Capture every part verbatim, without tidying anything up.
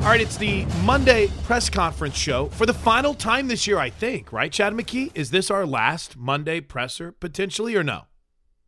All right, it's the Monday press conference show for the final time this year, I think, right, Chad McKee? Is this our last Monday presser, potentially, or no?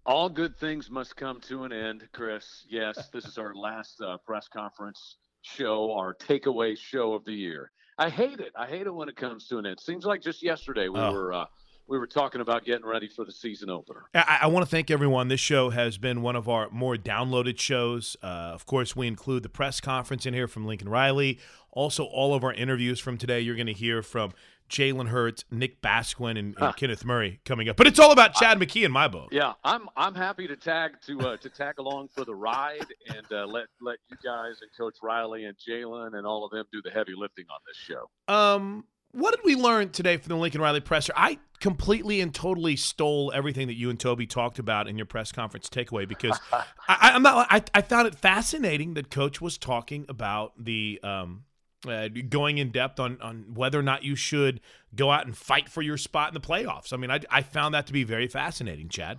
All good things must come to an end, Chris. Yes, this is our last uh, press conference show, our takeaway show of the year. I hate it. I hate it when it comes to an end. Seems like just yesterday we oh. were uh, we were talking about getting ready for the season opener. I, I want to thank everyone. This show has been one of our more downloaded shows. Uh, of course, we include the press conference in here from Lincoln Riley. Also, all of our interviews from today, you're going to hear from Jalen Hurts, Nick Basquine, and, and huh. Kenneth Murray coming up. But it's all about Chad I, McKee in my book. Yeah, I'm I'm happy to tag to uh, to tag along for the ride and uh, let let you guys and Coach Riley and Jalen and all of them do the heavy lifting on this show. Um, what did we learn today from the Lincoln Riley presser? I completely and totally stole everything that you and Toby talked about in your press conference takeaway because I, I'm not. I I found it fascinating that Coach was talking about the um. Uh, going in depth on, on whether or not you should go out and fight for your spot in the playoffs. I mean, I, I found that to be very fascinating, Chad.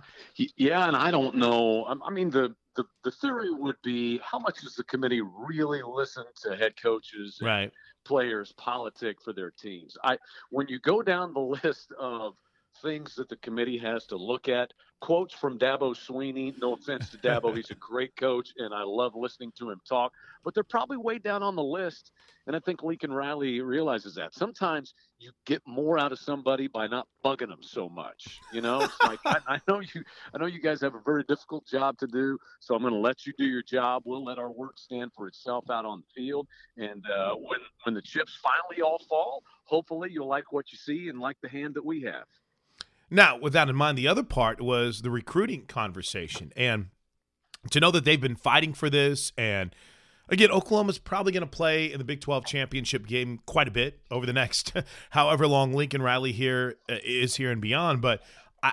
Yeah, and I don't know. I mean, the, the, the theory would be how much does the committee really listen to head coaches and right. players politic for their teams? I When you go down the list of things that the committee has to look at, quotes from Dabo Sweeney, no offense to Dabo, he's a great coach, and I love listening to him talk, but they're probably way down on the list, and I think Lincoln Riley realizes that. Sometimes you get more out of somebody by not bugging them so much, you know? It's like, I, I know you I know you guys have a very difficult job to do, so I'm going to let you do your job. We'll let our work stand for itself out on the field, and uh, when, when the chips finally all fall, hopefully you'll like what you see and like the hand that we have. Now, with that in mind, the other part was the recruiting conversation. And to know that they've been fighting for this, and again, Oklahoma's probably going to play in the Big twelve championship game quite a bit over the next however long Lincoln Riley here uh, is here and beyond. But I,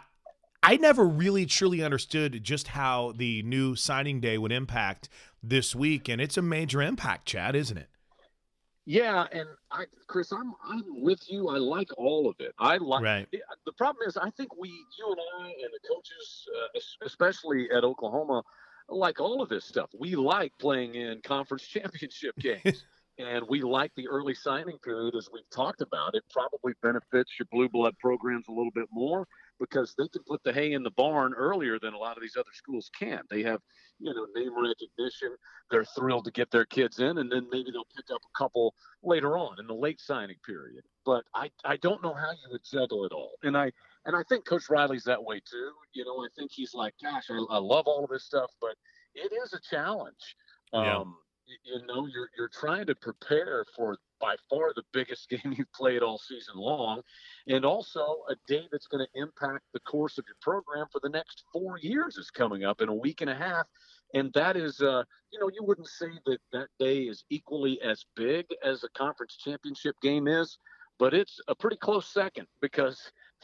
I never really truly understood just how the new signing day would impact this week. And it's a major impact, Chad, isn't it? Yeah, and I, Chris, I'm I'm with you. I like all of it. I like right. it. The problem is, I think we, you and I, and the coaches, uh, especially at Oklahoma, like all of this stuff. We like playing in conference championship games, and we like the early signing period, as we've talked about. It probably benefits your blue blood programs a little bit more. because they can put the hay in the barn earlier than a lot of these other schools can. They have, you know, name recognition. They're thrilled to get their kids in, and then maybe they'll pick up a couple later on in the late signing period. But I, I don't know how you would juggle it all. And I and I think Coach Riley's that way too. You know, I think he's like, gosh, I, I love all of this stuff, but it is a challenge. Yeah. Um, you know, you're you're trying to prepare for by far the biggest game you've played all season long, and also a day that's going to impact the course of your program for the next four years is coming up in a week and a half. And that is, uh, you know, you wouldn't say that that day is equally as big as a conference championship game is, but it's a pretty close second, because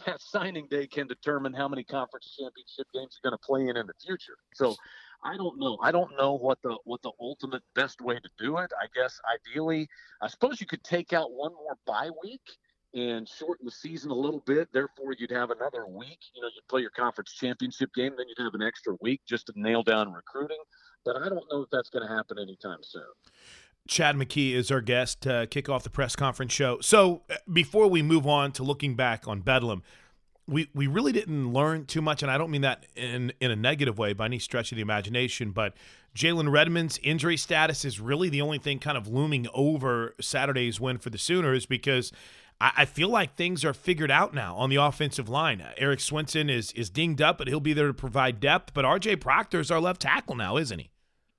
that signing day can determine how many conference championship games you're going to play in in the future. So I don't know. I don't know what the what the ultimate best way to do it. I guess ideally, I suppose you could take out one more bye week and shorten the season a little bit. Therefore, you'd have another week. You know, you'd play your conference championship game, then you'd have an extra week just to nail down recruiting. But I don't know if that's going to happen anytime soon. Chad McKee is our guest to kick off the press conference show. So before we move on to looking back on Bedlam, We we really didn't learn too much, and I don't mean that in, in a negative way by any stretch of the imagination, but Jalen Redmond's injury status is really the only thing kind of looming over Saturday's win for the Sooners, because I, I feel like things are figured out now on the offensive line. Eric Swenson is is dinged up, but he'll be there to provide depth, but R J. Proctor's our left tackle now, isn't he?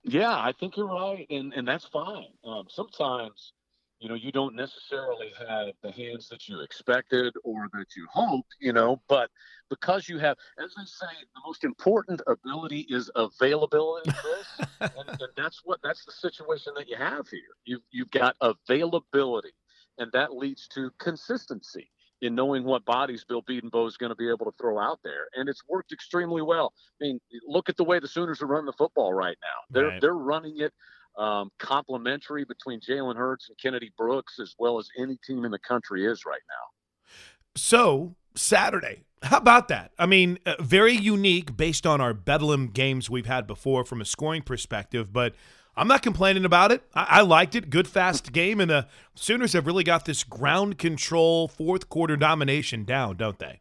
Yeah, I think you're right, and, and that's fine. Um, sometimes, you know, you don't necessarily have the hands that you expected or that you hoped, you know, but because you have, as they say, the most important ability is availability, Chris, and, and that's what, that's the situation that you have here. You've, you've got availability, and that leads to consistency in knowing what bodies Bill Bedenbaugh is going to be able to throw out there. And it's worked extremely well. I mean, look at the way the Sooners are running the football right now. They're, right. they're running it Um, complimentary between Jalen Hurts and Kennedy Brooks, as well as any team in the country is right now. So Saturday, how about that? I mean, uh, very unique based on our Bedlam games we've had before from a scoring perspective, but I'm not complaining about it. I, I liked it. Good, fast game, and the uh, Sooners have really got this ground control fourth quarter domination down, don't they?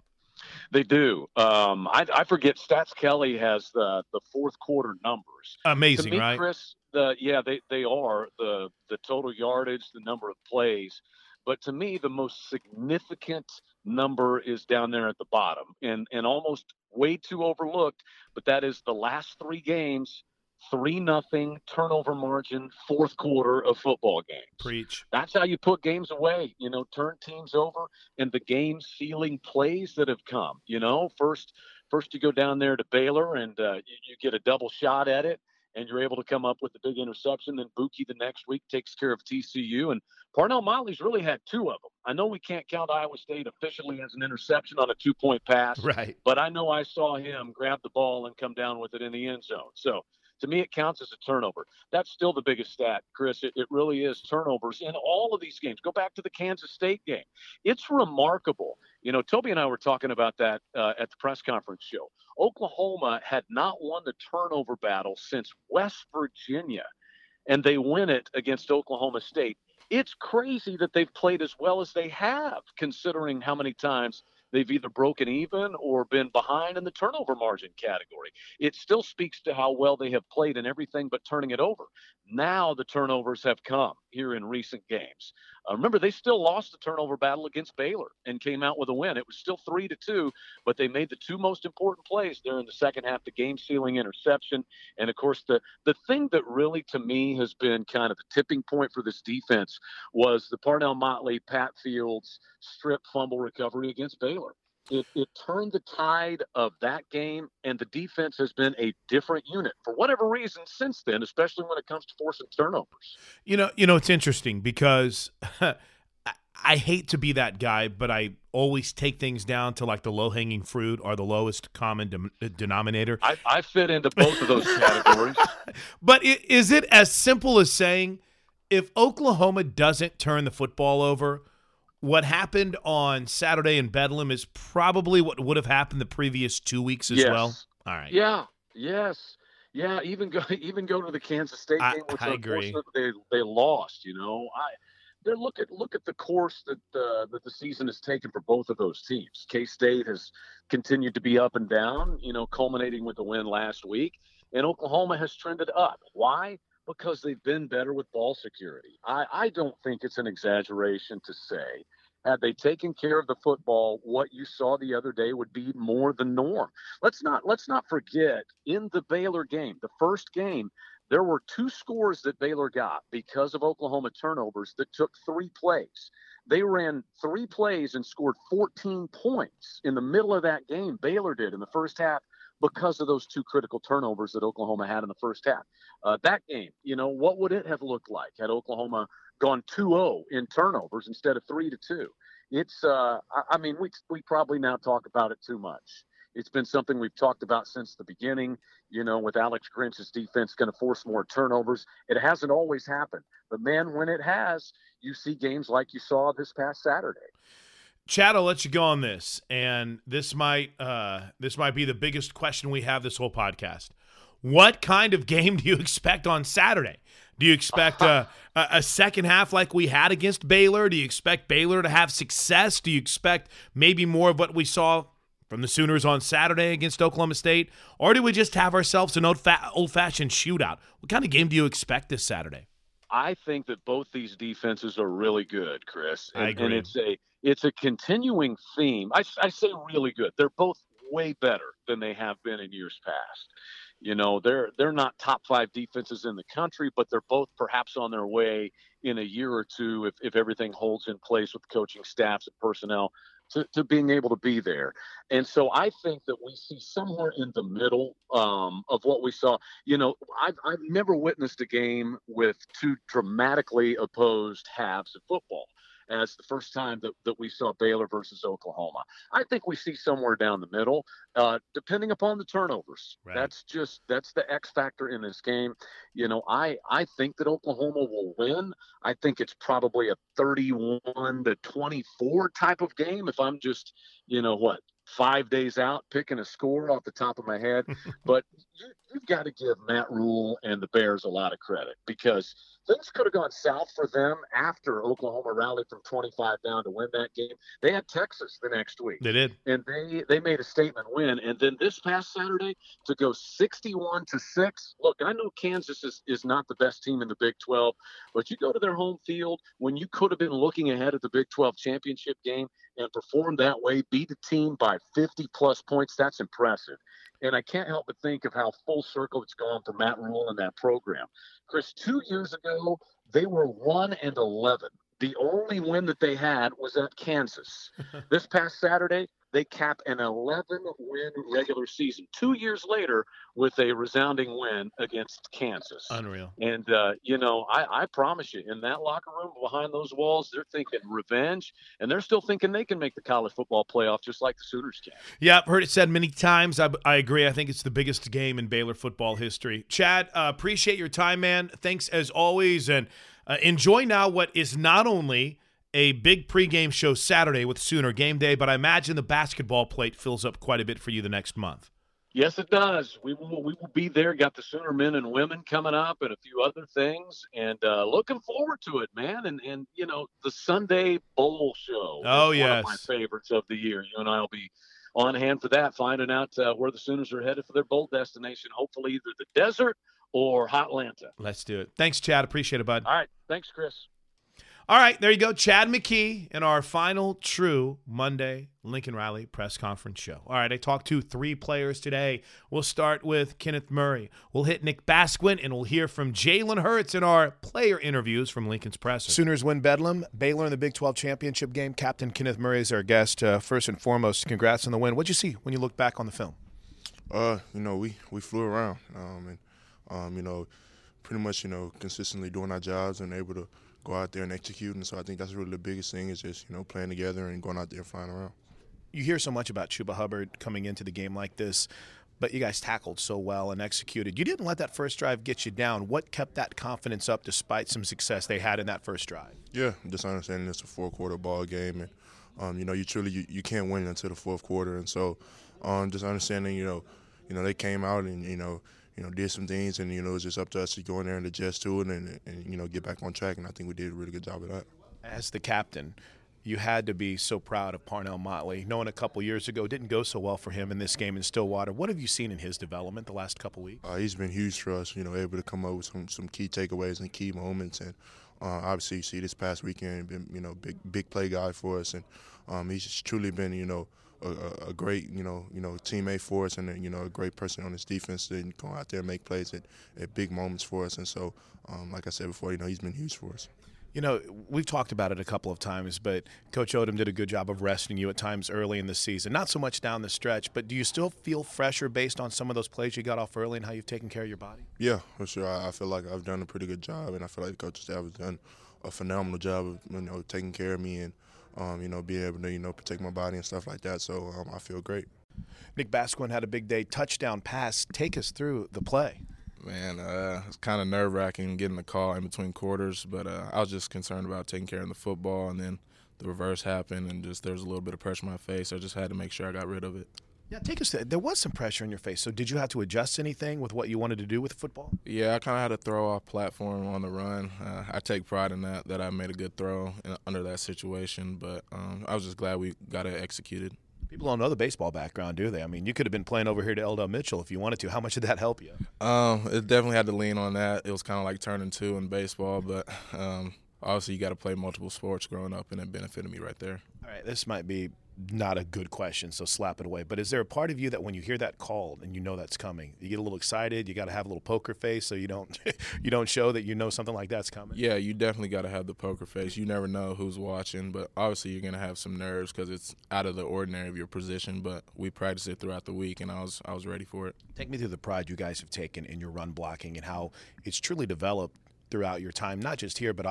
They do. Um, I, I forget. Stats Kelly has the, the fourth quarter numbers. Amazing, me, right? Chris, Uh, yeah, they, they are, the, the total yardage, the number of plays. But to me, the most significant number is down there at the bottom, and, and almost way too overlooked, but that is the last three games, three nothing turnover margin, fourth quarter of football games. Preach. That's how you put games away, you know, turn teams over, and the game-sealing plays that have come. You know, first, first you go down there to Baylor, and uh, you, you get a double shot at it, and you're able to come up with a big interception. Then Buki the next week takes care of T C U. And Parnell Motley's really had two of them. I know we can't count Iowa State officially as an interception on a two-point pass. Right. But I know I saw him grab the ball and come down with it in the end zone. So, to me, it counts as a turnover. That's still the biggest stat, Chris. It, it really is turnovers in all of these games. Go back to the Kansas State game. It's remarkable. You know, Toby and I were talking about that uh, at the press conference show. Oklahoma had not won the turnover battle since West Virginia, and they win it against Oklahoma State. It's crazy that they've played as well as they have, considering how many times they've either broken even or been behind in the turnover margin category. It still speaks to how well they have played in everything but turning it over. Now the turnovers have come here in recent games. Uh, remember, they still lost the turnover battle against Baylor and came out with a win. It was still three to two, but they made the two most important plays there in the second half, the game-sealing interception. And, of course, the, the thing that really, to me, has been kind of the tipping point for this defense was the Parnell Motley, Pat Fields strip fumble recovery against Baylor. It, it turned the tide of that game, and the defense has been a different unit for whatever reason since then, especially when it comes to forcing turnovers. You know, you know, it's interesting because I, I hate to be that guy, but I always take things down to like the low-hanging fruit or the lowest common de- denominator. I, I fit into both of those categories. But it, is it as simple as saying if Oklahoma doesn't turn the football over, what happened on Saturday in Bedlam is probably what would have happened the previous two weeks as yes. well? All right. Yeah. Yes. Yeah. Even go even go to the Kansas State I, game, which I unfortunately agree. They, they lost, you know. I look at look at the course that uh, that the season has taken for both of those teams. K-State has continued to be up and down, you know, culminating with the win last week, and Oklahoma has trended up. Why? Because they've been better with ball security. I, I don't think it's an exaggeration to say, had they taken care of the football, what you saw the other day would be more the norm. Let's not let's not forget, in the Baylor game, the first game, there were two scores that Baylor got because of Oklahoma turnovers that took three plays. They ran three plays and scored fourteen points in the middle of that game. Baylor did in the first half because of those two critical turnovers that Oklahoma had in the first half. Uh, that game, you know, what would it have looked like had Oklahoma gone two oh in turnovers instead of three to two? It's, uh, I mean, we we probably now talk about it too much. It's been something we've talked about since the beginning, you know, with Alex Grinch's defense going to force more turnovers. It hasn't always happened. But, man, when it has, you see games like you saw this past Saturday. Chad, I'll let you go on this, and this might uh, this might be the biggest question we have this whole podcast. What kind of game do you expect on Saturday? Do you expect a, a second half like we had against Baylor? Do you expect Baylor to have success? Do you expect maybe more of what we saw from the Sooners on Saturday against Oklahoma State? Or do we just have ourselves an old fa- old-fashioned shootout? What kind of game do you expect this Saturday? I think that both these defenses are really good, Chris. And, I agree. And it's a it's a continuing theme. I, I say really good. They're both way better than they have been in years past. You know, they're they're not top five defenses in the country, but they're both perhaps on their way in a year or two, if, if everything holds in place with coaching staffs and personnel, to, to being able to be there. And so I think that we see somewhere in the middle um, of what we saw. You know, I've, I've never witnessed a game with two dramatically opposed halves of football as the first time that, that we saw Baylor versus Oklahoma. I think we see somewhere down the middle, uh, depending upon the turnovers. Right. That's just that's the X factor in this game. You know, I, I think that Oklahoma will win. I think it's probably a thirty-one to twenty-four type of game if I'm just, you know, what, five days out picking a score off the top of my head. But you, you've got to give Matt Rhule and the Bears a lot of credit, because things could have gone south for them after Oklahoma rallied from twenty-five down to win that game. They had Texas the next week. They did. And they, they made a statement win. And then this past Saturday to go sixty-one to six. Look, I know Kansas is, is not the best team in the Big twelve, but you go to their home field when you could have been looking ahead at the Big twelve championship game and perform that way, beat a team by fifty-plus points. That's impressive. And I can't help but think of how full circle it's gone for Matt Rhule and that program. Chris, two years ago, they were one and eleven. The only win that they had was at Kansas. This past Saturday, they cap an eleven-win regular season. Two years later, with a resounding win against Kansas. Unreal. And, uh, you know, I, I promise you, in that locker room behind those walls, they're thinking revenge, and they're still thinking they can make the college football playoff just like the Sooners can. Yeah, I've heard it said many times. I, I agree. I think it's the biggest game in Baylor football history. Chad, uh, appreciate your time, man. Thanks as always, and uh, enjoy now what is not only – a big pregame show Saturday with Sooner Game Day, but I imagine the basketball plate fills up quite a bit for you the next month. Yes, it does. We will, we will be there. Got the Sooner men and women coming up and a few other things, and uh, looking forward to it, man. And, and you know, the Sunday Bowl show oh, is yes. one of my favorites of the year. You and I will be on hand for that, finding out uh, where the Sooners are headed for their bowl destination, hopefully either the desert or Hotlanta. Let's do it. Thanks, Chad. Appreciate it, bud. All right. Thanks, Chris. All right, there you go. Chad McKee in our final true Monday Lincoln Riley press conference show. All right, I talked to three players today. We'll start with Kenneth Murray. We'll hit Nick Basquine, and we'll hear from Jalen Hurts in our player interviews from Lincoln's presser. Sooners win Bedlam. Baylor in the Big twelve championship game. Captain Kenneth Murray is our guest. Uh, first and foremost, congrats on the win. What did you see when you look back on the film? Uh, you know, we, we flew around um, and, um, you know, pretty much, you know, consistently doing our jobs and able to go out there and execute, and so I think that's really the biggest thing is just, you know, playing together and going out there and flying around. You hear so much about Chuba Hubbard coming into the game like this, but you guys tackled so well and executed. You didn't let that first drive get you down. What kept that confidence up despite some success they had in that first drive? Yeah, just understanding it's a four-quarter ball game, and, um, you know, you truly you, you can't win until the fourth quarter, and so um, just understanding, you know, you know, they came out and, you know, you know, did some things, and, you know, it was just up to us to go in there and adjust to it and, and, you know, get back on track, and I think we did a really good job of that. as the captain, you had to be so proud of Parnell Motley, knowing a couple years ago didn't go so well for him in this game in Stillwater. What have you seen in his development the last couple weeks? Uh, he's been huge for us, you know, able to come up with some, some key takeaways and key moments. And uh, obviously, you see this past weekend, been, you know, big big play guy for us. And um, he's just truly been, you know, a, a great, you know, you know, teammate for us, and a, you know, a great person on his defense that go out there and make plays at, at big moments for us. And so, um, like I said before, you know, he's been huge for us. You know, we've talked about it a couple of times, but Coach Odom did a good job of resting you at times early in the season. Not so much down the stretch, but do you still feel fresher based on some of those plays you got off early and how you've taken care of your body? Yeah, for sure. I feel like I've done a pretty good job, and I feel like the coaching staff has done a phenomenal job of, you know, taking care of me and, um, you know, being able to, you know, protect my body and stuff like that. So um, I feel great. Nick Basquine had a big day, touchdown pass. Take us through the play. Man, uh, it's kind of nerve-wracking getting the call in between quarters, but uh, I was just concerned about taking care of the football, and then the reverse happened, and just there was a little bit of pressure on my face. I just had to make sure I got rid of it. Yeah, take us. There was some pressure on your face, so did you have to adjust anything with what you wanted to do with football? Yeah, I kind of had to throw off platform on the run. Uh, I take pride in that, that I made a good throw in, under that situation, but um, I was just glad we got it executed. People don't know the baseball background, do they? I mean, you could have been playing over here to Eldon Mitchell if you wanted to. How much did that help you? Um, it definitely had to lean on that. It was kind of like turning two in baseball, but um, obviously you got to play multiple sports growing up, and it benefited me right there. All right, this might be not a good question, so slap it away. But is there a part of you that when you hear that call and you know that's coming, you get a little excited? You got to have a little poker face so you don't you don't show that you know something like that's coming? Yeah, you definitely got to have the poker face. You never know who's watching, but obviously you're going to have some nerves because it's out of the ordinary of your position. But we practiced it throughout the week, and I was I was ready for it. Take me through the pride you guys have taken in your run blocking and how it's truly developed throughout your time, not just here, but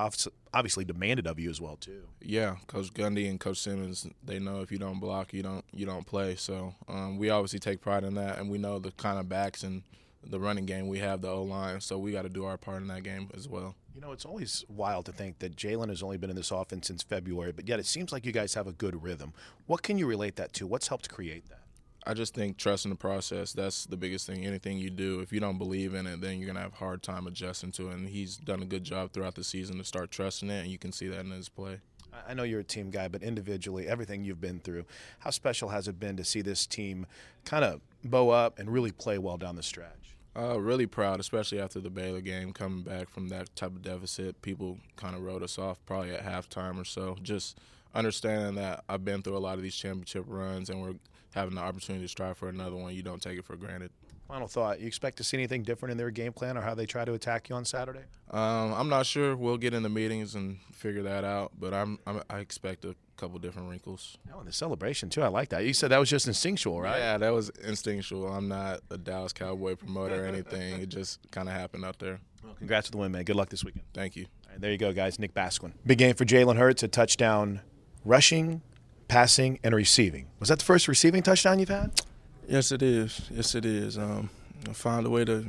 obviously demanded of you as well too. Yeah, Coach Gundy and Coach Simmons, they know if you don't block, you don't you don't play. So um, we obviously take pride in that, and we know the kind of backs and the running game we have, the O-line, so we got to do our part in that game as well. You know, it's always wild to think that Jalen has only been in this offense since February, but yet it seems like you guys have a good rhythm. What can you relate that to? What's helped create that? I just think trust in the process, that's the biggest thing. Anything you do, if you don't believe in it, then you're going to have a hard time adjusting to it. And he's done a good job throughout the season to start trusting it, and you can see that in his play. I know you're a team guy, but individually, everything you've been through, how special has it been to see this team kind of bow up and really play well down the stretch? Uh, really proud, especially after the Baylor game, coming back from that type of deficit. People kind of wrote us off probably at halftime or so. Just understanding that I've been through a lot of these championship runs, and we're – having the opportunity to strive for another one, you don't take it for granted. Final thought, you expect to see anything different in their game plan or how they try to attack you on Saturday? Um, I'm not sure. We'll get into meetings and figure that out, but I'm, I'm, I expect a couple different wrinkles. Oh, and the celebration, too. I like that. You said that was just instinctual, right? Yeah, that was instinctual. I'm not a Dallas Cowboy promoter or anything. It just kind of happened out there. Well, congrats with the win, man. Good luck this weekend. Thank you. All right, there you go, guys. Nick Basquine. Big game for Jalen Hurts, a touchdown rushing, passing, and receiving. Was that the first receiving touchdown you've had? Yes, it is. Yes, it is. Um, I found a way to,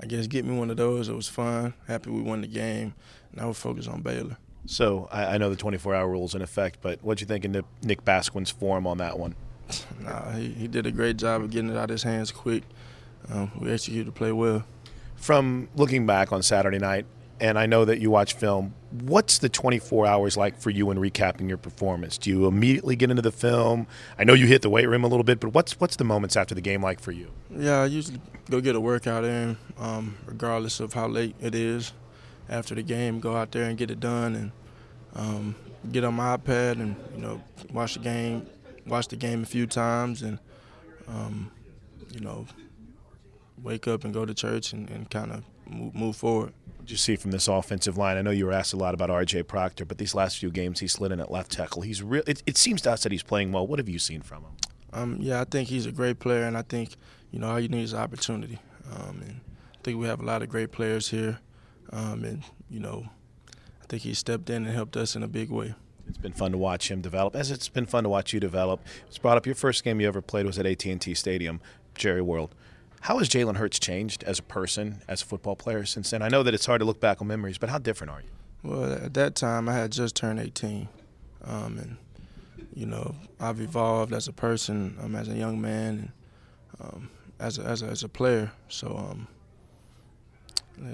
I guess, get me one of those. It was fun. Happy we won the game. Now we're focused on Baylor. So I, I know the twenty-four hour rule's in effect, but what'd you think of Nick Basquine's form on that one? Nah, he, he did a great job of getting it out of his hands quick. Um, we executed the play well. From looking back on Saturday night, and I know that you watch film, what's the twenty-four hours like for you in recapping your performance? Do you immediately get into the film? I know you hit the weight room a little bit, but what's what's the moments after the game like for you? Yeah, I usually go get a workout in, um, regardless of how late it is. After the game, go out there and get it done, and um, get on my iPad and, you know, watch the game, watch the game a few times, and um, you know, wake up and go to church and, and kind of move, move forward. You see from this offensive line, I know you were asked a lot about R J. Proctor, but these last few games he slid in at left tackle. He's real. It, it seems to us that he's playing well. What have you seen from him? Um, yeah, I think he's a great player, and I think, you know, all you need is opportunity. Um, and I think we have a lot of great players here, um, and you know, I think he stepped in and helped us in a big way. It's been fun to watch him develop, as it's been fun to watch you develop. It's brought up your first game you ever played was at A T and T Stadium, Jerry World. How has Jalen Hurts changed as a person, as a football player since then? I know that it's hard to look back on memories, but how different are you? Well, at that time, I had just turned eighteen. Um, and, you know, I've evolved as a person, um, as a young man, and um, as, a, as, a, as a player. So um,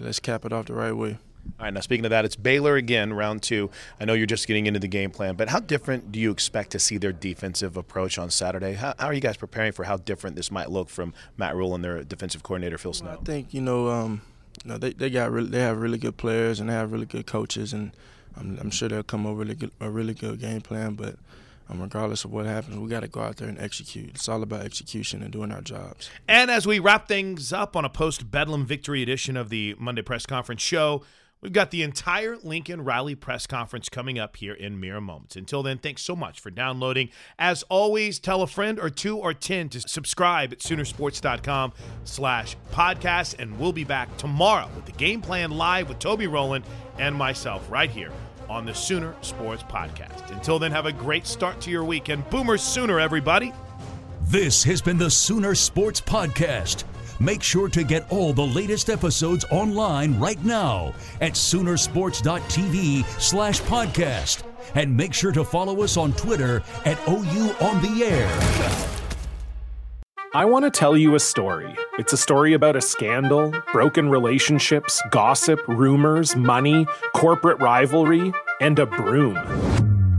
let's cap it off the right way. All right, now speaking of that, it's Baylor again, round two. I know you're just getting into the game plan, but how different do you expect to see their defensive approach on Saturday? How, how are you guys preparing for how different this might look from Matt Rhule and their defensive coordinator, Phil Snow? Well, I think, you know, um, you know they, they, got re- they have really good players and they have really good coaches, and I'm, I'm sure they'll come up with really a really good game plan, but Um, regardless of what happens, we got to go out there and execute. It's all about execution and doing our jobs. And as we wrap things up on a post-Bedlam victory edition of the Monday Press Conference show, we've got the entire Lincoln Riley Press Conference coming up here in mere moments. Until then, thanks so much for downloading. As always, tell a friend or two or ten to subscribe at Soonersports.com slash podcast, and we'll be back tomorrow with the Game Plan Live with Toby Rowland and myself right here on the Sooner Sports Podcast. Until then, have a great start to your week, and Boomer Sooner, everybody. This has been the Sooner Sports Podcast. Make sure to get all the latest episodes online right now at Soonersports.tv slash podcast. And make sure to follow us on Twitter at O U on the air. I want to tell you a story. It's a story about a scandal, broken relationships, gossip, rumors, money, corporate rivalry, and a broom.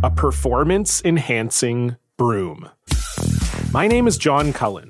A performance-enhancing broom. My name is John Cullen.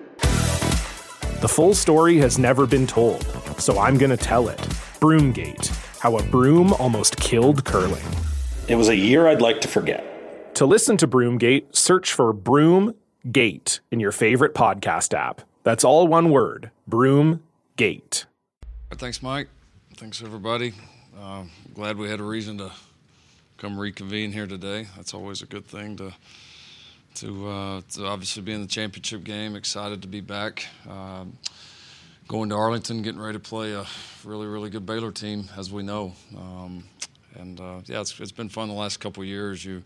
The full story has never been told, so I'm going to tell it. Broomgate, how a broom almost killed curling. It was a year I'd like to forget. To listen to Broomgate, search for Broomgate in your favorite podcast app. That's all one word, Broomgate. Thanks, Mike. Thanks, everybody. Uh, glad we had a reason to come reconvene here today. That's always a good thing to... To, uh, to obviously be in the championship game, excited to be back. Um, going to Arlington, getting ready to play a really, really good Baylor team, as we know. Um, and, uh, yeah, it's, it's been fun the last couple of years. You,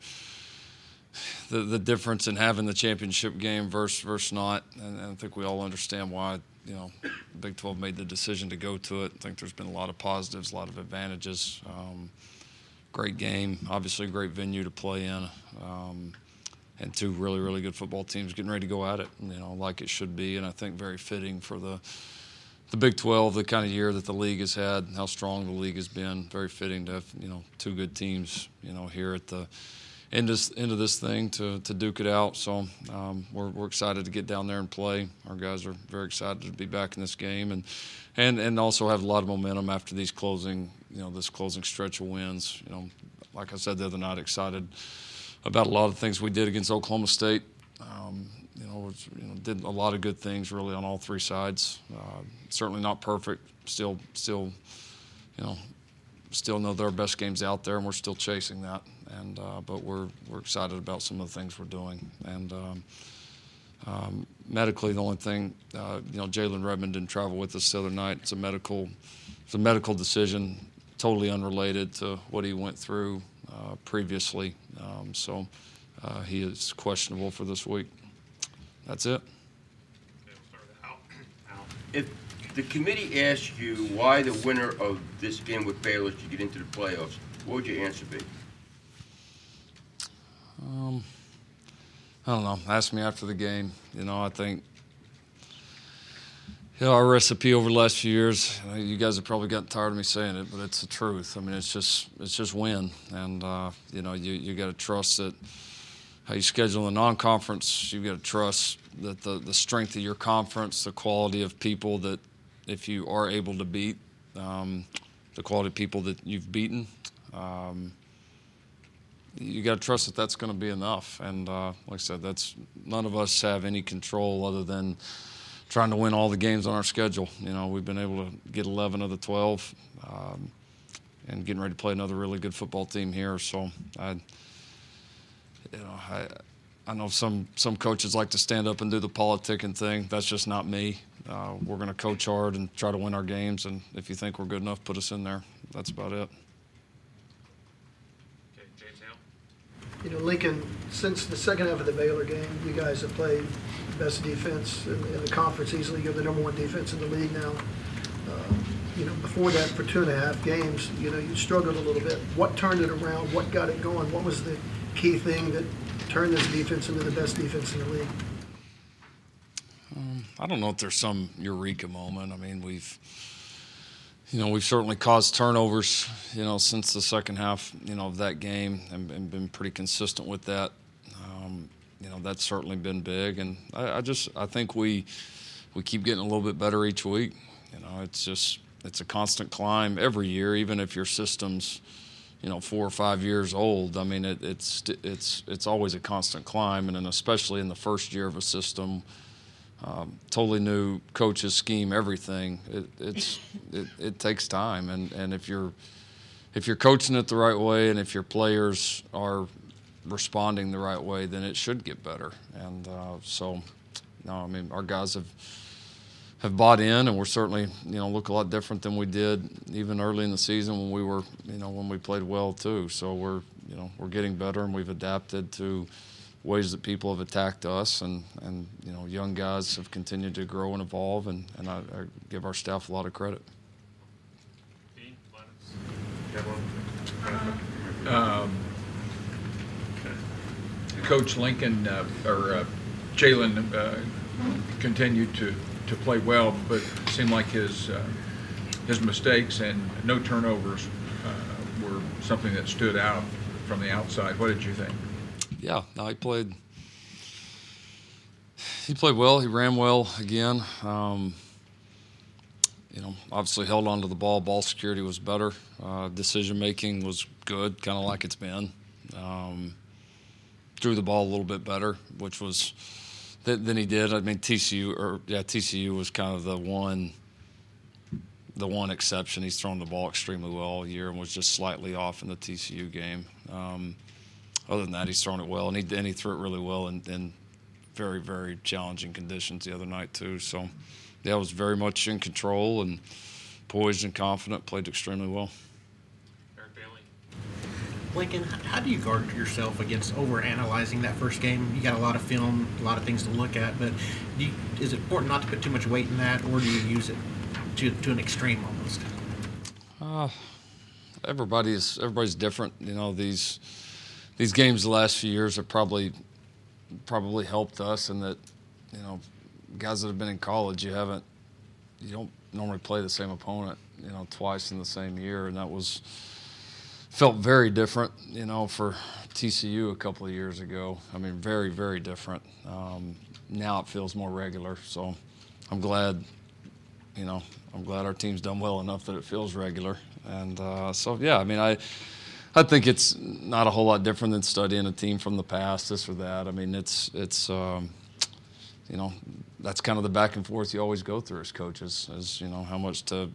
the, the difference in having the championship game versus, versus not, and, and I think we all understand why, you know, the Big twelve made the decision to go to it. I think there's been a lot of positives, a lot of advantages. Um, great game, obviously a great venue to play in. Um, And two really, really good football teams getting ready to go at it, you know, like it should be. And I think very fitting for the the Big twelve, the kind of year that the league has had, how strong the league has been. Very fitting to have, you know, two good teams, you know, here at the end of, end of this thing to, to duke it out. So um, we're, we're excited to get down there and play. Our guys are very excited to be back in this game and, and, and also have a lot of momentum after these closing, you know, this closing stretch of wins. You know, like I said the other night, excited about a lot of things we did against Oklahoma State. Um, you know, was, you know, did a lot of good things really on all three sides. Uh, certainly not perfect. Still, still, you know, still know there are best games out there, and we're still chasing that. And uh, but we're we're excited about some of the things we're doing. And um, um, medically, the only thing, uh, you know, Jalen Redmond didn't travel with us the other night. It's a medical, it's a medical decision, totally unrelated to what he went through Uh, previously, um, so uh, he is questionable for this week. That's it. If the committee asked you why the winner of this game with Baylor should get into the playoffs, what would your answer be? Um, I don't know. Ask me after the game. You know, I think you know, our recipe over the last few years, you guys have probably gotten tired of me saying it, but it's the truth. I mean, it's just it's just win. And, uh, you know, you, you got to trust that how you schedule a non-conference, you got to trust that the, the strength of your conference, the quality of people that if you are able to beat, um, the quality of people that you've beaten, um, you got to trust that that's going to be enough. And uh, like I said, that's none of us have any control other than trying to win all the games on our schedule. You know, we've been able to get eleven of the twelve um, and getting ready to play another really good football team here. So, I, you know, I, I know some, some coaches like to stand up and do the politicking thing. That's just not me. Uh, we're going to coach hard and try to win our games, and if you think we're good enough, put us in there. That's about it. Okay, James Hale. you know, Lincoln, since the second half of the Baylor game, you guys have played the best defense in, in the conference easily. You're the number one defense in the league now. Uh, you know, before that, for two and a half games, you know, you struggled a little bit. What turned it around? What got it going? What was the key thing that turned this defense into the best defense in the league? Um, I don't know if there's some eureka moment. I mean, we've, you know, we've certainly caused turnovers, you know, since the second half, you know, of that game, and, and been pretty consistent with that. Um, you know, that's certainly been big. And I, I just, I think we, we keep getting a little bit better each week. You know, it's just, it's a constant climb every year, even if your system's, you know, four or five years old. I mean, it, it's, it's, it's always a constant climb. And then especially in the first year of a system, Um, totally new coaches, scheme, everything. It, it's it, it takes time, and, and if you're if you're coaching it the right way, and if your players are responding the right way, then it should get better. And uh, so, no, I mean, our guys have have bought in, and we're certainly, you know, look a lot different than we did even early in the season when we were, you know, when we played well too. So we're, you know, we're getting better, and we've adapted to ways that people have attacked us, and, and you know, young guys have continued to grow and evolve, and, and I, I give our staff a lot of credit. Um, Coach Lincoln, uh, or uh, Jalen, uh, continued to, to play well, but it seemed like his, uh, his mistakes and no turnovers uh, were something that stood out from the outside. What did you think? Yeah, no, he played. He played well. He ran well again. Um, you know, obviously held on to the ball. Ball security was better. Uh, decision making was good, kind of like it's been. Um, threw the ball a little bit better, which was th- than he did. I mean, T C U or yeah, T C U was kind of the one, the one exception. He's thrown the ball extremely well all year and was just slightly off in the T C U game. Um, Other than that, he's thrown it well, and he, and he threw it really well in, in very, very challenging conditions the other night too. So, yeah, was very much in control and poised and confident, played extremely well. Eric Bailey. Lincoln, how do you guard yourself against overanalyzing that first game? You got a lot of film, a lot of things to look at, but do you, is it important not to put too much weight in that, or do you use it to, to an extreme almost? Uh, everybody's, everybody's different. You know, these... These games the last few years have probably probably helped us in that, you know, guys that have been in college, you haven't, you don't normally play the same opponent, you know, twice in the same year, and that was, felt very different, you know, for T C U a couple of years ago. I mean, very, very different. Um, now it feels more regular, so I'm glad, you know, I'm glad our team's done well enough that it feels regular. And uh, so, yeah, I mean, I... I think it's not a whole lot different than studying a team from the past, this or that. I mean, it's, it's um, you know, that's kind of the back and forth you always go through as coaches, is, you know, how much to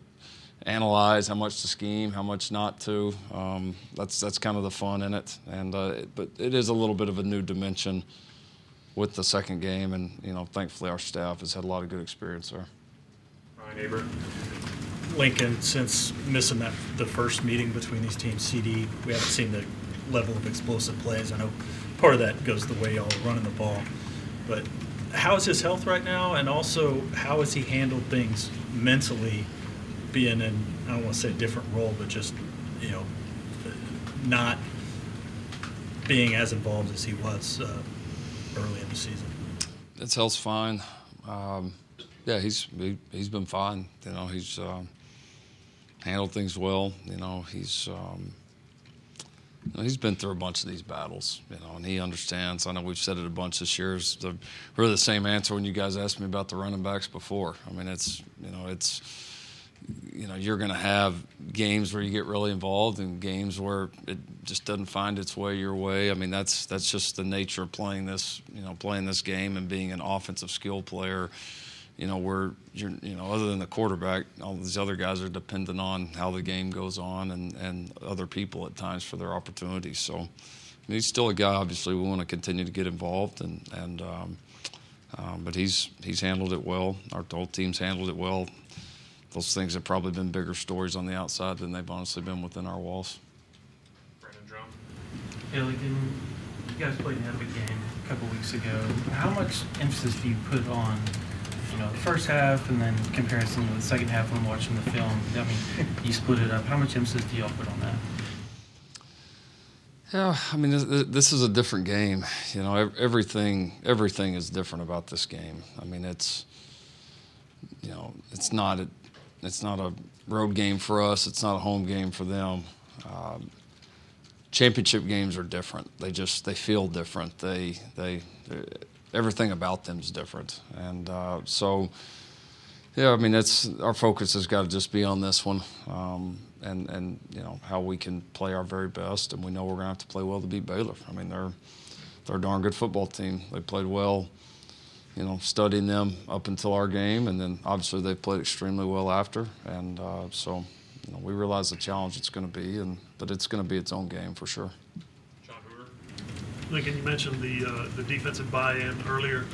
analyze, how much to scheme, how much not to. Um, that's that's kind of the fun in it. And uh, it, but it is a little bit of a new dimension with the second game, and, you know, thankfully our staff has had a lot of good experience there. Ryan Abert. Lincoln, since missing that the first meeting between these teams, C D, we haven't seen the level of explosive plays. I know part of that goes the way y'all are running the ball. But how is his health right now, and also how has he handled things mentally, being in, I don't want to say a different role, but just, you know, not being as involved as he was uh, early in the season? His health's fine. Um, yeah, he's he, he's been fine. You know, he's... Um, handled things well, you know. He's um, you know, he's been through a bunch of these battles, you know, and he understands. I know we've said it a bunch this year. It's the, really the same answer when you guys asked me about the running backs before. I mean, it's you know, it's you know, you're going to have games where you get really involved and games where it just doesn't find its way your way. I mean, that's that's just the nature of playing this, you know, playing this game and being an offensive skill player. You know, where you're, you know, other than the quarterback, all these other guys are dependent on how the game goes on and, and other people at times for their opportunities. So, I mean, he's still a guy, obviously, we want to continue to get involved, and, and um, um, but he's he's handled it well. Our whole team's handled it well. Those things have probably been bigger stories on the outside than they've honestly been within our walls. Brandon Drum. Hey, Lincoln, You guys played an epic game a couple weeks ago. How much emphasis do you put on, you know, the first half and then comparison to the second half when watching the film? I mean, you split it up. How much emphasis do y'all put on that? Yeah, I mean, this, this is a different game. You know, everything everything is different about this game. I mean, it's, you know, it's not a, it's not a road game for us. It's not a home game for them. Um, championship games are different. They just they feel different. They they everything about them is different. And uh, so, yeah, I mean, that's our focus has got to just be on this one. Um, and and you know how we can play our very best, and we know we're gonna have to play well to beat Baylor. I mean, they're they're a darn good football team. They played well, you know, studying them up until our game, and then obviously they played extremely well after. And uh, so, you know, we realize the challenge it's gonna be, and but it's gonna be its own game for sure. John Hoover, Lincoln, you mentioned the uh, the defensive buy-in earlier.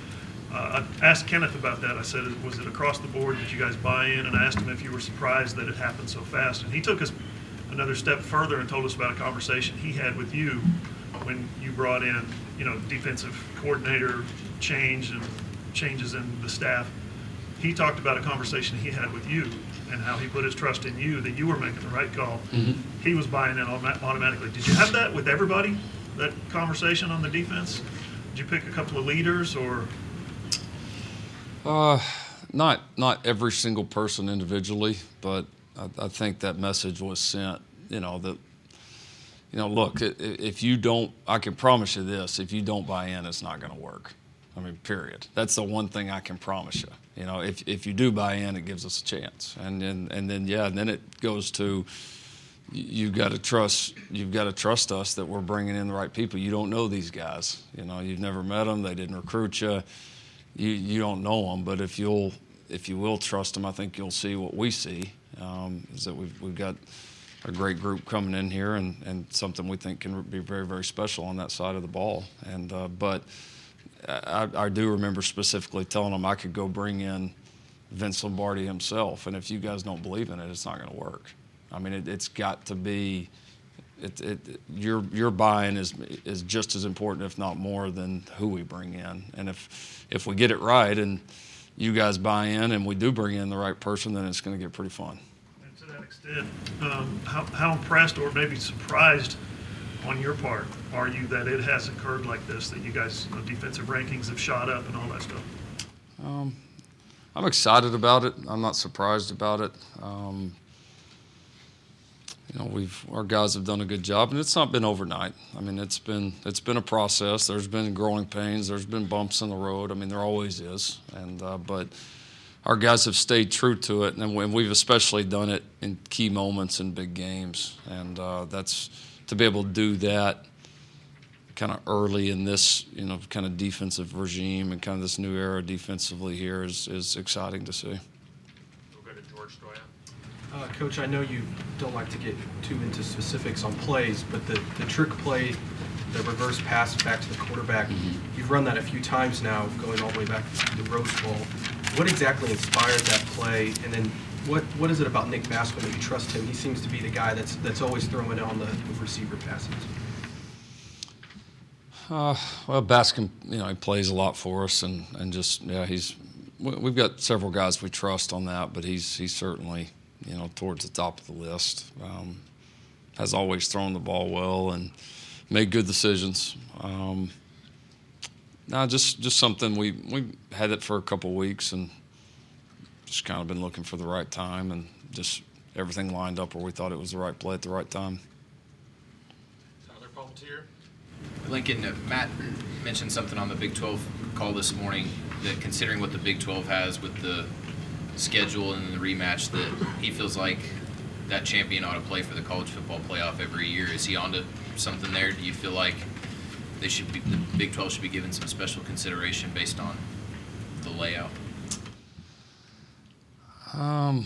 Uh, I asked Kenneth about that. I said, was it across the board? Did you guys buy in? And I asked him if you were surprised that it happened so fast. And he took us another step further and told us about a conversation he had with you when you brought in, you know, defensive coordinator change and changes in the staff. He talked about a conversation he had with you and how he put his trust in you that you were making the right call. Mm-hmm. He was buying in autom- automatically. Did you have that with everybody, that conversation on the defense? Did you pick a couple of leaders or... Uh, not not every single person individually, but I, I think that message was sent. You know that, you know, look, if you don't, I can promise you this: if you don't buy in, it's not going to work. I mean, period. That's the one thing I can promise you. You know, if if you do buy in, it gives us a chance. And and, and then yeah, and then it goes to you've got to trust. You've got to trust us that we're bringing in the right people. You don't know these guys. You know, you've never met them. They didn't recruit you. You, you don't know them, but if you'll if you will trust them, I think you'll see what we see. Um, is that we've we've got a great group coming in here, and, and something we think can be very very special on that side of the ball. And uh, but I, I do remember specifically telling them I could go bring in Vince Lombardi himself, and if you guys don't believe in it, it's not going to work. I mean, it, it's got to be. It, it, your your buy-in is is just as important, if not more, than who we bring in. And if if we get it right, and you guys buy in, and we do bring in the right person, then it's going to get pretty fun. And to that extent, um, how how impressed or maybe surprised on your part are you that it has occurred like this? That you guys, you know, defensive rankings have shot up and all that stuff. Um, I'm excited about it. I'm not surprised about it. Um, You know, we've our guys have done a good job, and it's not been overnight. I mean, it's been it's been a process. There's been growing pains. There's been bumps in the road. I mean, there always is. And uh, but our guys have stayed true to it, and we've especially done it in key moments in big games. And uh, that's to be able to do that kind of early in this, you know, kind of defensive regime and kind of this new era defensively here is is exciting to see. We'll go to George Doyle. Uh, Coach, I know you don't like to get too into specifics on plays, but the, the trick play, the reverse pass back to the quarterback, mm-hmm. You've run that a few times now, going all the way back to the Rose Bowl. What exactly inspired that play, and then what what is it about Nick Basquine that you trust him? He seems to be the guy that's that's always throwing on the receiver passes. Uh, well, Basquine, you know, he plays a lot for us, and, and just yeah, he's we've got several guys we trust on that, but he's he's certainly. You know, towards the top of the list. Um, has always thrown the ball well and made good decisions. Um, nah, just just something we we had it for a couple of weeks and just kind of been looking for the right time and just everything lined up where we thought it was the right play at the right time. Tyler Palmetier. Lincoln, uh, Matt mentioned something on the Big twelve call this morning that considering what the Big twelve has with the schedule and the rematch that he feels like that champion ought to play for the college football playoff every year. Is he onto something there? Do you feel like they should be, the Big twelve should be given some special consideration based on the layout? Um,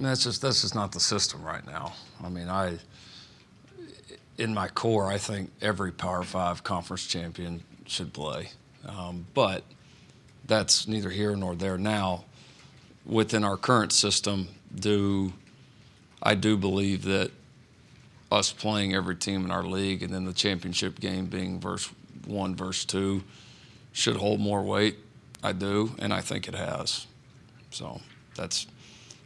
that's just that's just not the system right now. I mean, I in my core, I think every Power Five conference champion should play, um, but that's neither here nor there now. Within our current system, do I do believe that us playing every team in our league and then the championship game being verse one, verse two should hold more weight. I do, and I think it has. So that's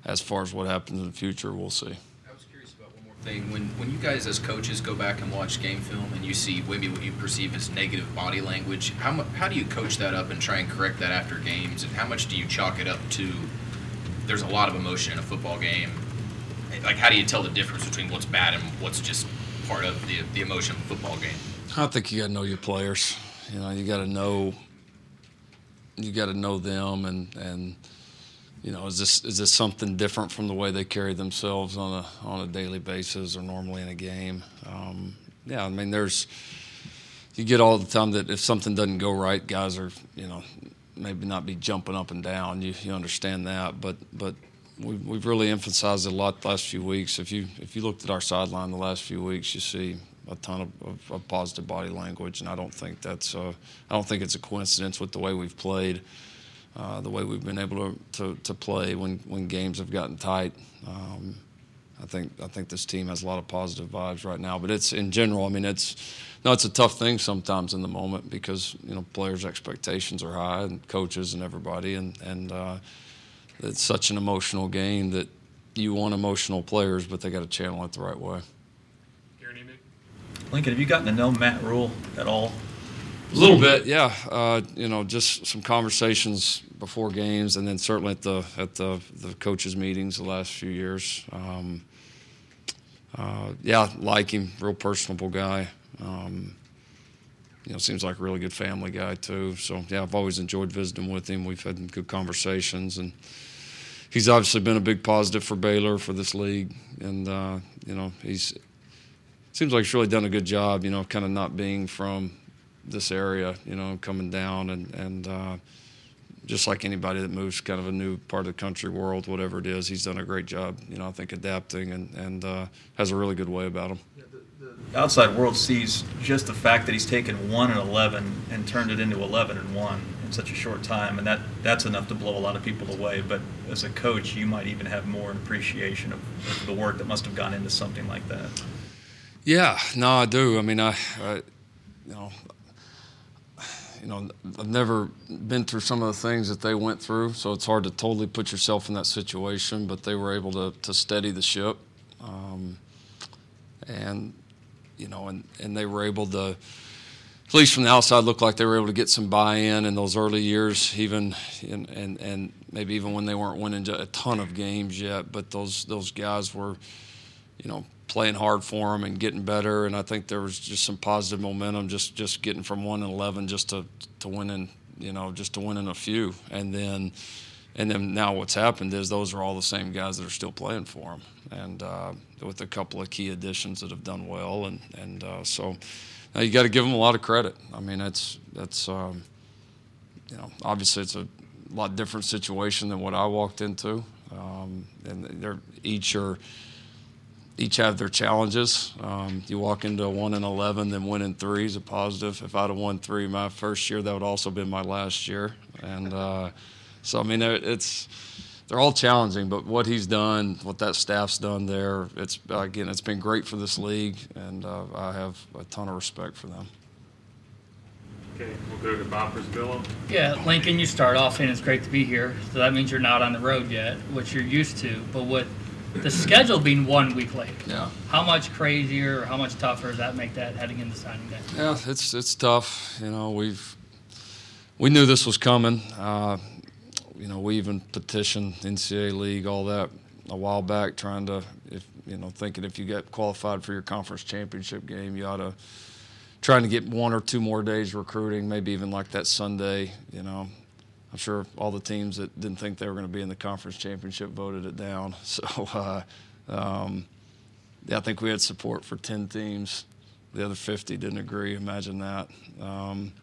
as far as what happens in the future, we'll see. I was curious about one more thing. When when you guys as coaches go back and watch game film and you see maybe what you perceive as negative body language, how how do you coach that up and try and correct that after games? And how much do you chalk it up to there's a lot of emotion in a football game? Like, how do you tell the difference between what's bad and what's just part of the, the emotion of a football game? I think you got to know your players. You know, you got to know you got to know them and, and you know, is this is this something different from the way they carry themselves on a on a daily basis or normally in a game? Um, yeah, I mean, there's you get all the time that if something doesn't go right, guys are, you know, maybe not be jumping up and down. You you understand that, but but we we've really emphasized it a lot the last few weeks. If you if you looked at our sideline the last few weeks, you see a ton of, of, of positive body language, and I don't think that's a, I don't think it's a coincidence with the way we've played, uh, the way we've been able to, to, to play when, when games have gotten tight. Um, I think I think this team has a lot of positive vibes right now. But it's in general, I mean, it's no, it's a tough thing sometimes in the moment because you know players' expectations are high and coaches and everybody, and and uh, it's such an emotional game that you want emotional players, but they got to channel it the right way. Lincoln, have you gotten to know Matt Rhule at all? A little bit, yeah. Uh, you know, just some conversations before games, and then certainly at the at the, the coaches' meetings the last few years. Um, uh, yeah, like him, real personable guy. Um, you know, seems like a really good family guy too. So yeah, I've always enjoyed visiting with him. We've had good conversations, and he's obviously been a big positive for Baylor, for this league, and uh, you know, he's. Seems like he's really done a good job, you know, kind of not being from this area, you know, coming down and, and uh, just like anybody that moves kind of a new part of the country, world, whatever it is, he's done a great job, you know, I think adapting and, and uh, has a really good way about him. Yeah, the, the outside world sees just the fact that he's taken one and eleven and turned it into eleven and one in such a short time, and that, that's enough to blow a lot of people away. But as a coach, you might even have more appreciation of, of the work that must have gone into something like that. Yeah, no, I do. I mean, I, I, you know, you know, I've never been through some of the things that they went through, so it's hard to totally put yourself in that situation. But they were able to, to steady the ship, um, and you know, and, and they were able to, at least from the outside, look like they were able to get some buy-in in those early years, even in, and and maybe even when they weren't winning a ton of games yet. But those those guys were, you know, playing hard for them and getting better, and I think there was just some positive momentum, just, just getting from one and eleven just to to winning, you know, just to winning a few, and then and then now what's happened is those are all the same guys that are still playing for them, and uh, with a couple of key additions that have done well, and and uh, so now you got to give them a lot of credit. I mean, that's that's um, you know, obviously it's a lot different situation than what I walked into, um, and they're each are. Each have their challenges. Um, you walk into one and eleven, then winning three is a positive. If I'd have won three my first year, that would also have been my last year. And uh, so, I mean, it's they're all challenging. But what he's done, what that staff's done there, it's again, it's been great for this league, and uh, I have a ton of respect for them. Okay, we'll go to Boppersville. Yeah, Lincoln, you start off, and it's great to be here. So that means you're not on the road yet, which you're used to, but what. The schedule being one week later. Yeah. How much crazier or how much tougher does that make that heading into signing day? Yeah, it's it's tough. You know, we've we knew this was coming. Uh, you know, we even petitioned N C double A League, all that, a while back, trying to, if you know, thinking if you get qualified for your conference championship game, you ought to trying to get one or two more days recruiting, maybe even like that Sunday. You know. I'm sure all the teams that didn't think they were going to be in the conference championship voted it down. So, uh, um, yeah, I think we had support for ten teams. The other fifty didn't agree. Imagine that. Um,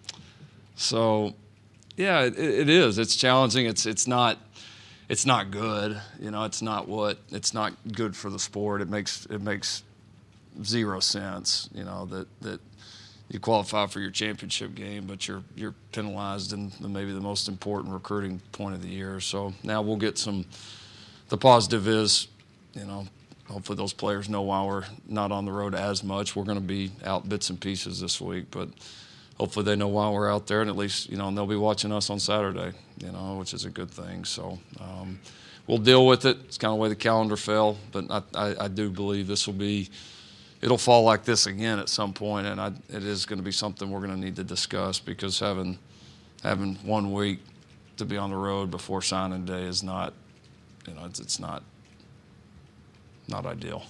so, yeah, it, it is. It's challenging. It's it's not it's not good. You know, it's not what it's not good for the sport. It makes it makes zero sense. You know that that. You qualify for your championship game, but you're you're penalized in the, maybe the most important recruiting point of the year. So now we'll get some. The positive is, you know, hopefully those players know why we're not on the road as much. We're going to be out bits and pieces this week, but hopefully they know why we're out there, and at least, you know, and they'll be watching us on Saturday, you know, which is a good thing. So um, we'll deal with it. It's kind of the way the calendar fell, but I, I, I do believe this will be – it'll fall like this again at some point, and I, it is going to be something we're going to need to discuss, because having having one week to be on the road before signing day is not – you know, it's, it's not – Not ideal.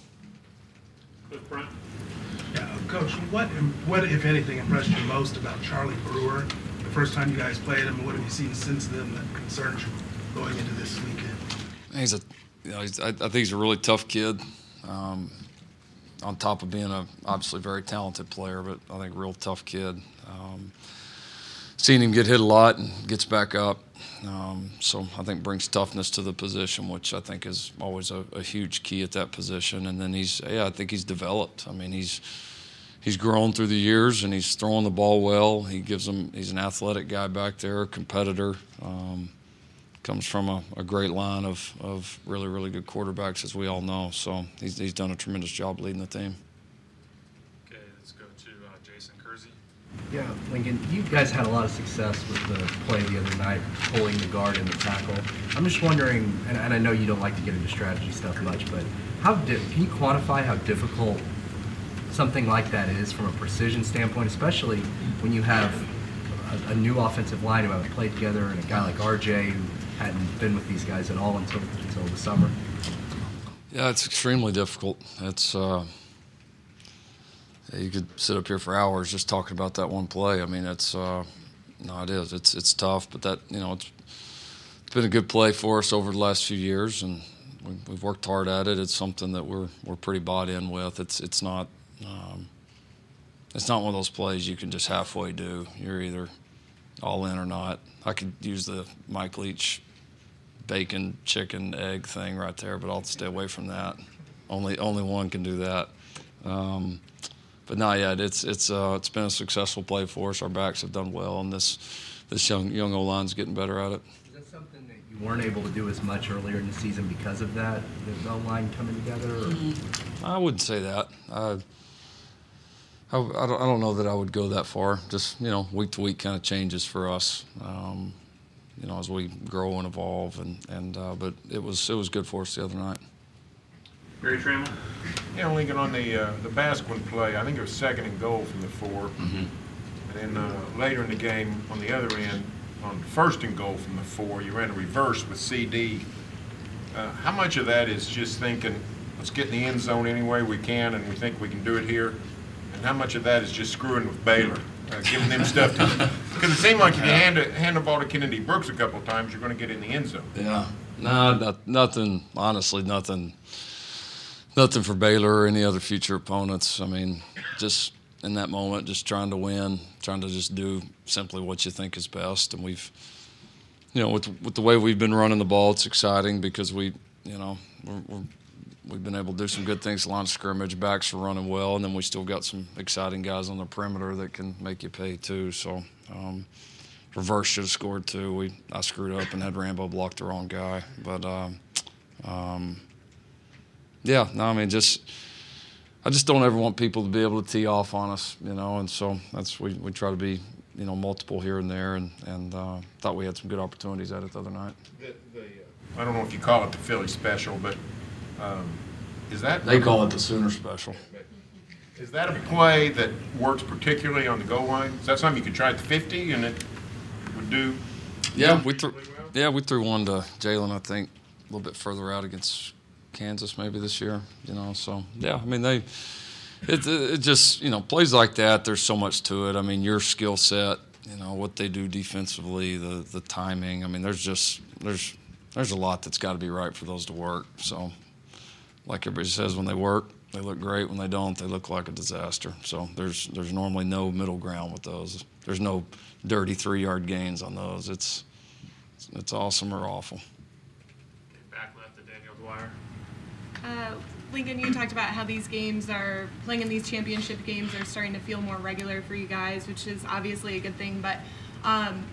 Yeah, Coach, what, what, if anything, impressed you most about Charlie Brewer? The first time you guys played him, what have you seen since then that concerns you going into this weekend? He's a, you know, he's, I, I think he's a really tough kid. Um, on top of being a obviously very talented player, but I think a real tough kid. Um, seen him get hit a lot and gets back up. Um, so I think brings toughness to the position, which I think is always a, a huge key at that position. And then he's, yeah, I think he's developed. I mean, he's he's grown through the years, and he's throwing the ball well. He gives them. He's an athletic guy back there, a competitor. Um, comes from a, a great line of, of really, really good quarterbacks, as we all know. So he's he's done a tremendous job leading the team. Okay, let's go to uh, Jason Kersey. Yeah, Lincoln, you guys had a lot of success with the play the other night, pulling the guard and the tackle. I'm just wondering, and, and I know you don't like to get into strategy stuff much, but how di- can you quantify how difficult something like that is from a precision standpoint, especially when you have a, a new offensive line who haven't played together and a guy like R J who hadn't been with these guys at all until until the summer? Yeah, it's extremely difficult. It's... Uh... You could sit up here for hours just talking about that one play. I mean, it's uh, no, it is. It's it's tough, but that you know, it's, it's been a good play for us over the last few years, and we, we've worked hard at it. It's something that we're we're pretty bought in with. It's it's not um, it's not one of those plays you can just halfway do. You're either all in or not. I could use the Mike Leach bacon, chicken, egg thing right there, but I'll stay away from that. Only only one can do that. Um, But not yet. It's it's uh, it's been a successful play for us. Our backs have done well, and this this young young O line's getting better at it. Is that something that you weren't able to do as much earlier in the season because of that, the O line coming together? Or? I wouldn't say that. I, I I don't I don't know that I would go that far. Just you know, week to week kind of changes for us. Um, you know, as we grow and evolve, and and uh, but it was it was good for us the other night. Barry Trammell? Yeah, Lincoln, on the uh, the Basquine play, I think it was second and goal from the four. Mm-hmm. And then uh, later in the game, on the other end, on first and goal from the four, you ran a reverse with C D. Uh, how much of that is just thinking, let's get in the end zone any way we can, and we think we can do it here? And how much of that is just screwing with Baylor, uh, giving them stuff to – because it seemed like if you hand, a, hand the ball to Kennedy Brooks a couple of times, you're going to get in the end zone. Yeah. No, not, nothing – honestly, nothing – Nothing for Baylor or any other future opponents. I mean, just in that moment, just trying to win, trying to just do simply what you think is best. And we've, you know, with with the way we've been running the ball, it's exciting because we, you know, we're, we're, we've been able to do some good things. Line of scrimmage, backs are running well, and then we still got some exciting guys on the perimeter that can make you pay too. So um, reverse should have scored too. We I screwed up and had Rambo block the wrong guy, but. Um, um, Yeah, no, I mean, just I just don't ever want people to be able to tee off on us, you know, and so that's we, we try to be, you know, multiple here and there, and and uh, thought we had some good opportunities at it the other night. The, the, uh, I don't know if you call it the Philly special, but um, is that they call it the Sooner special? Is that a play that works particularly on the goal line? Is that something you could try at the fifty and it would do? Yeah, we threw. Well? Yeah, we threw one to Jalen, I think, a little bit further out against Kansas maybe this year, you know, so yeah, I mean, they, it, it just, you know, plays like that, there's so much to it. I mean, your skill set, you know, what they do defensively, the the timing, I mean, there's just, there's there's a lot that's got to be right for those to work. So like everybody says, when they work, they look great. When they don't, they look like a disaster. So there's there's normally no middle ground with those. There's no dirty three-yard gains on those. It's, it's awesome or awful. Back left to Daniel Dwyer. Uh, Lincoln, you talked about how these games are, playing in these championship games are starting to feel more regular for you guys, which is obviously a good thing, but um,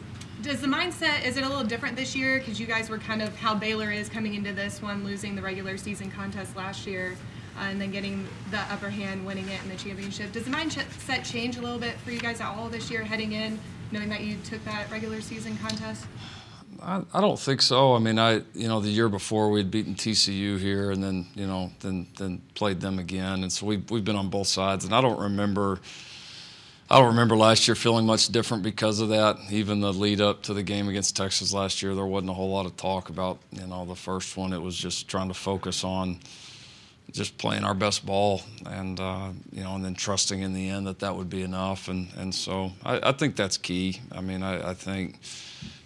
Does the mindset, is it a little different this year? Because you guys were kind of how Baylor is coming into this one, losing the regular season contest last year, uh, and then getting the upper hand, winning it in the championship. Does the mindset change a little bit for you guys at all this year heading in, knowing that you took that regular season contest? I, I don't think so. I mean, I you know, the year before we had beaten T C U here and then, you know, then then played them again. And so we've, we've been on both sides. And I don't remember – I don't remember last year feeling much different because of that. Even the lead up to the game against Texas last year, there wasn't a whole lot of talk about, you know, the first one. It was just trying to focus on just playing our best ball and, uh, you know, and then trusting in the end that that would be enough. And, and so I, I think that's key. I mean, I, I think,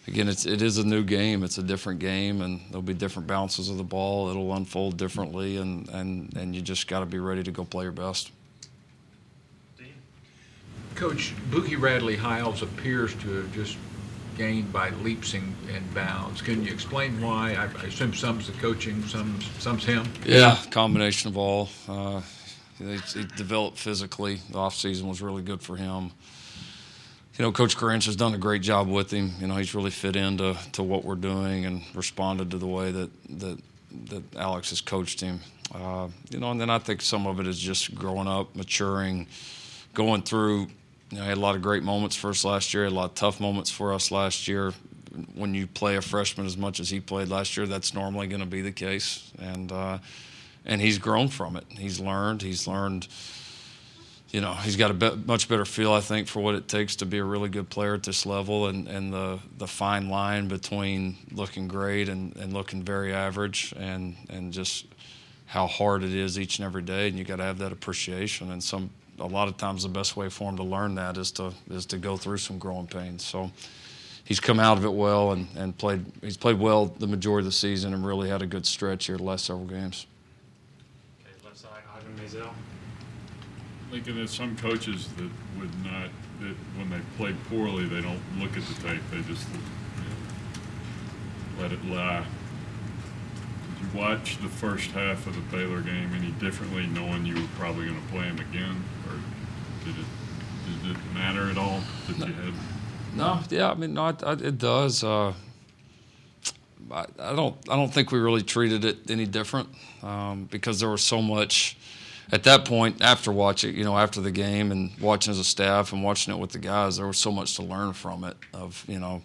again, it's, it is a new game. It's a different game, and there'll be different bounces of the ball. It'll unfold differently, and, and, and you just got to be ready to go play your best. Coach, Boogie Radley-Hiles appears to have just gained by leaps and, and bounds. Can you explain why? I, I assume some's the coaching, some some's him. Yeah, combination of all. Uh, he, he developed physically. The offseason was really good for him. You know, Coach Currens has done a great job with him. You know, he's really fit into to what we're doing and responded to the way that that, that Alex has coached him. Uh, you know, and then I think some of it is just growing up, maturing, going through. You know, he had a lot of great moments for us last year, had a lot of tough moments for us last year. When you play a freshman as much as he played last year, that's normally going to be the case. And uh, and he's grown from it. He's learned. He's learned, you know, he's got a be- much better feel, I think, for what it takes to be a really good player at this level, and, and the, the fine line between looking great and, and looking very average, and, and just how hard it is each and every day. And you got to have that appreciation. And some a lot of times the best way for him to learn that is to is to go through some growing pains. So he's come out of it well and, and played he's played well the majority of the season and really had a good stretch here the last several games. Okay, left side, Ivan Mazel. Lincoln, there's some coaches that would not, that when they play poorly, they don't look at the tape. They just, you know, let it lie. Did you watch the first half of the Baylor game any differently, knowing you were probably going to play him again, or did it did it matter at all that no, you had? No, yeah, I mean, no, it, it does. Uh, I, I don't, I don't think we really treated it any different um, because there was so much at that point after watching, you know, after the game and watching as a staff and watching it with the guys. There was so much to learn from it of, you know,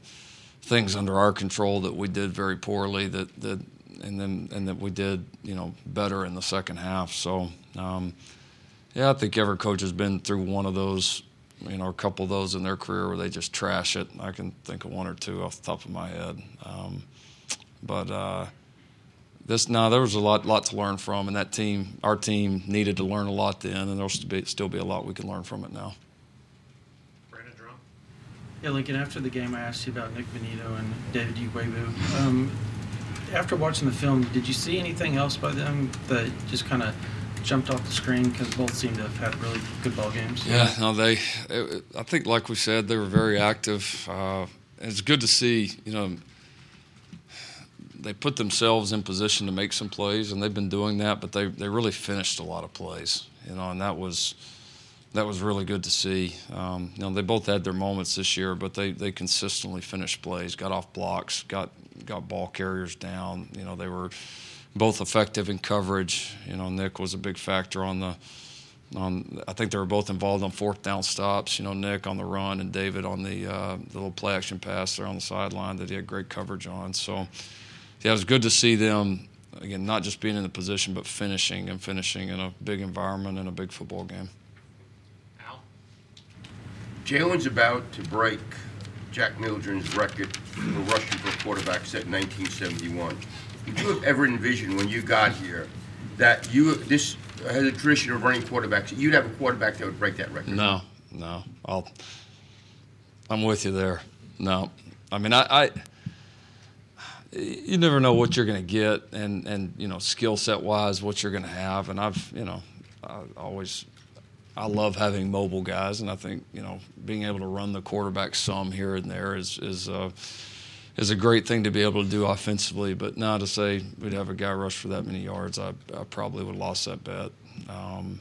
things under our control that we did very poorly that that. And then, and that we did, you know, better in the second half. So, um, yeah, I think every coach has been through one of those, you know, a couple of those in their career where they just trash it. I can think of one or two off the top of my head. Um, but uh, this, no, there was a lot, lot to learn from, and that team, our team, needed to learn a lot then, and there'll still be, still be a lot we can learn from it now. Yeah, Lincoln. After the game, I asked you about Nick Benito and David Uwebu. Um After watching the film, did you see anything else by them that just kind of jumped off the screen? Because both seemed to have had really good ball games. Yeah, no, they. It, I think, like we said, they were very active. Uh, it's good to see. You know, they put themselves in position to make some plays, and they've been doing that. But they, they really finished a lot of plays. You know, and that was that was really good to see. Um, you know, they both had their moments this year, but they they consistently finished plays, got off blocks, got. got ball carriers down. You know, they were both effective in coverage. You know, Nick was a big factor on the on I think they were both involved on fourth down stops. You know, Nick on the run and David on the uh the little play action pass there on the sideline that he had great coverage on. So yeah, it was good to see them again, not just being in the position but finishing and finishing in a big environment in a big football game. Al? Jalen's about to break Jack Mildren's record for rushing for a quarterback set in nineteen seventy-one. Did you have ever envisioned when you got here that you this uh, has a tradition of running quarterbacks, you'd have a quarterback that would break that record? No, no. I'll, I'm with you there. No. I mean, I, I you never know what you're going to get and, and, you know, skill set-wise what you're going to have. And I've, you know, I always – I love having mobile guys, and I think, you know, being able to run the quarterback some here and there is is uh, is a great thing to be able to do offensively. But now to say we'd have a guy rush for that many yards, I, I probably would have lost that bet. Um,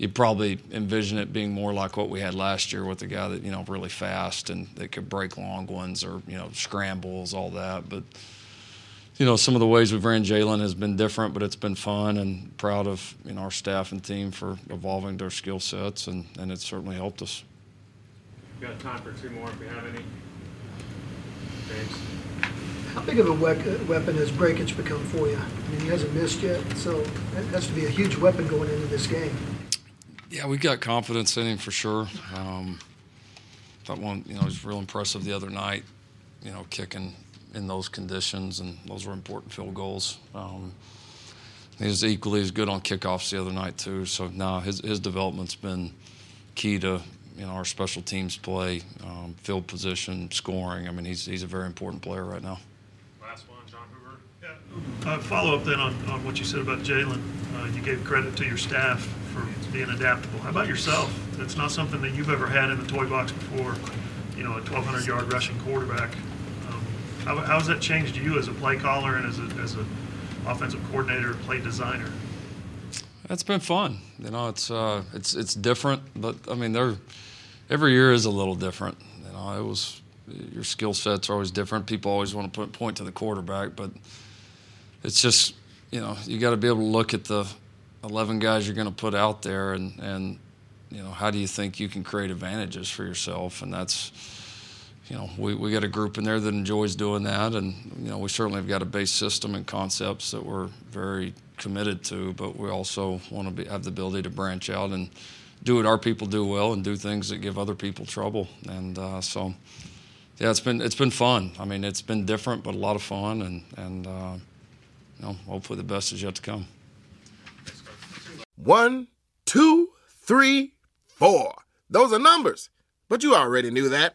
you probably envision it being more like what we had last year with the guy that, you know, really fast and that could break long ones or, you know, scrambles, all that. But, you know, some of the ways we've ran Jalen has been different, but it's been fun, and proud of, you know, our staff and team for evolving their skill sets, and, and it's certainly helped us. We've got time for two more if we have any. James. How big of a we- weapon has breakage become for you? I mean, he hasn't missed yet, so that has to be a huge weapon going into this game. Yeah, we got confidence in him for sure. Um, that one, you know, was real impressive the other night, you know, kicking in those conditions, and those were important field goals. Um, he was equally as good on kickoffs the other night too. So now his his development's been key to, you know, our special teams play, um, field position, scoring. I mean, he's he's a very important player right now. Last one, John Hoover. Yeah. Uh, follow up then on, on what you said about Jalen. Uh, you gave credit to your staff for being adaptable. How about yourself? That's not something that you've ever had in the toy box before, you know, a twelve hundred yard rushing quarterback. Um, how, how has that changed you as a play caller and as a as an offensive coordinator, play designer? It's been fun. You know, it's uh, it's it's different, but I mean, they're every year is a little different. You know, it was your skill sets are always different. People always want to put point to the quarterback, but it's just, you know, you got to be able to look at the eleven guys you're going to put out there, and, and, you know, how do you think you can create advantages for yourself? And that's, you know, we, we got a group in there that enjoys doing that. And, you know, we certainly have got a base system and concepts that we're very committed to, but we also want to be, have the ability to branch out and do what our people do well and do things that give other people trouble. And uh, so, yeah, it's been it's been fun. I mean, it's been different, but a lot of fun, and, and uh, you know, hopefully the best is yet to come. One, two, three, four. Those are numbers, but you already knew that.